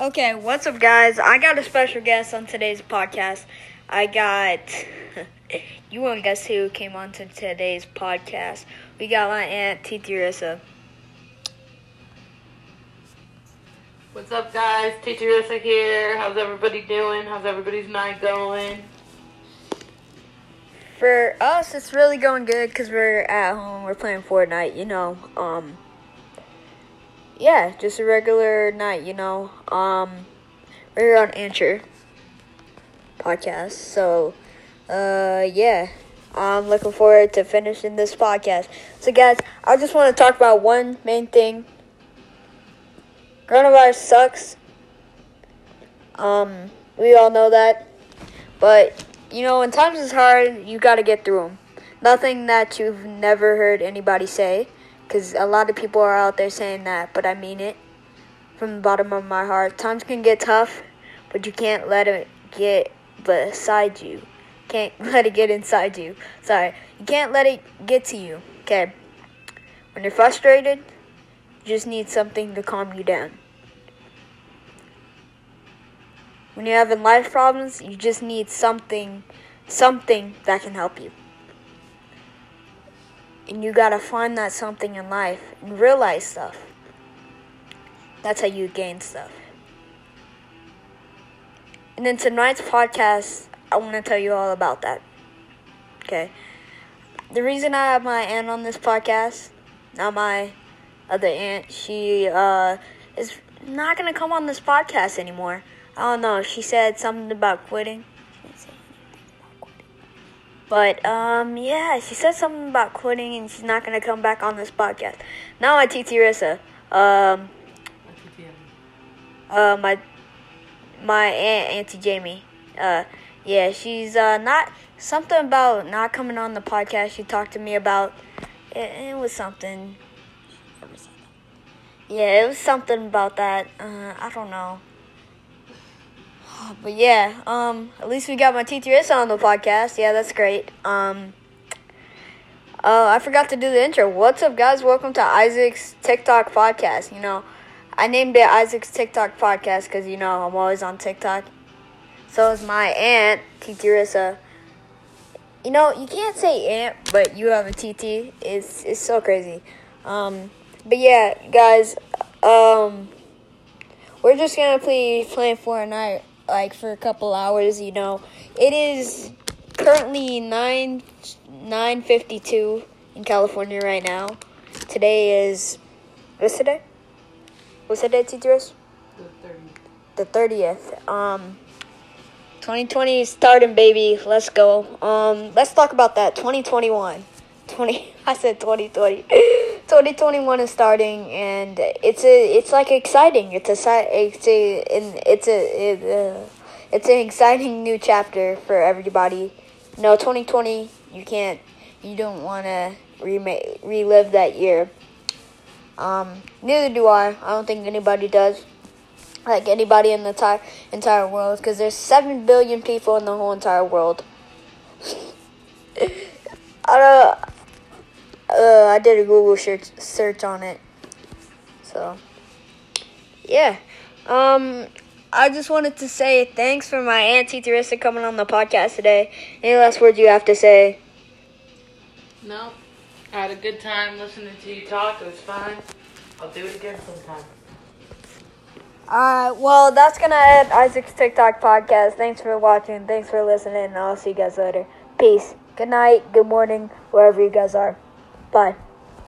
Okay, what's up, guys? I got a special guest on today's podcast. You won't guess who came on to today's podcast. We got my aunt, Titi Rissa. What's up, guys? Titi Rissa here. How's everybody doing? How's everybody's night going? For us, it's really going good because we're at home. We're playing Fortnite, you know. Yeah, just a regular night, you know. We're on Anchor Podcast, so, yeah. I'm looking forward to finishing this podcast. So, guys, I just want to talk about one main thing. Coronavirus sucks. We all know that. But, you know, when times is hard, you got to get through them. Nothing that you've never heard anybody say. Because a lot of people are out there saying that, but I mean it from the bottom of my heart. Times can get tough, but you can't let it get beside you. Can't let it get inside you. Sorry. You can't let it get to you, okay? When you're frustrated, you just need something to calm you down. When you're having life problems, you just need something that can help you. And you gotta find that something in life and realize stuff. That's how you gain stuff. And in tonight's podcast, I want to tell you all about that. Okay. The reason I have my aunt on this podcast, not my other aunt, she is not gonna come on this podcast anymore. I don't know. She said something about quitting. But, yeah, she said something about quitting, and she's not going to come back on this podcast. Now my Titi Rissa. My aunt, Auntie Jamie. Yeah, she's not... Something about not coming on the podcast she talked to me about. It was something. Yeah, it was something about that. I don't know. But yeah, at least we got my Titi Rissa on the podcast. Yeah, that's great. I forgot to do the intro. What's up, guys? Welcome to Isaac's TikTok podcast. You know, I named it Isaac's TikTok podcast because, you know, I'm always on TikTok. So is my aunt, Titi Rissa. You know, you can't say aunt, but you have a TT. It's so crazy. But yeah, guys, we're just going to be playing Fortnite. Like, for a couple hours, you know. It is currently 9:52 in California right now. Today is... What's today? What's today, teachers? The 30th. 2020 is starting, baby. Let's go. Let's talk about that. 2021 is starting, and it's exciting. It's an exciting new chapter for everybody. No, 2020, you don't want to relive that year. Neither do I. I don't think anybody does. Like anybody in the entire world, because there's 7 billion people in the whole entire world. I did a Google search on it. So, yeah. I just wanted to say thanks for my Aunt Titi Rissa coming on the podcast today. Any last words you have to say? No. I had a good time listening to you talk. It was fun. I'll do it again sometime. All right. Well, that's going to end Isaac's TikTok podcast. Thanks for watching. Thanks for listening. And I'll see you guys later. Peace. Good night. Good morning. Wherever you guys are. Bye.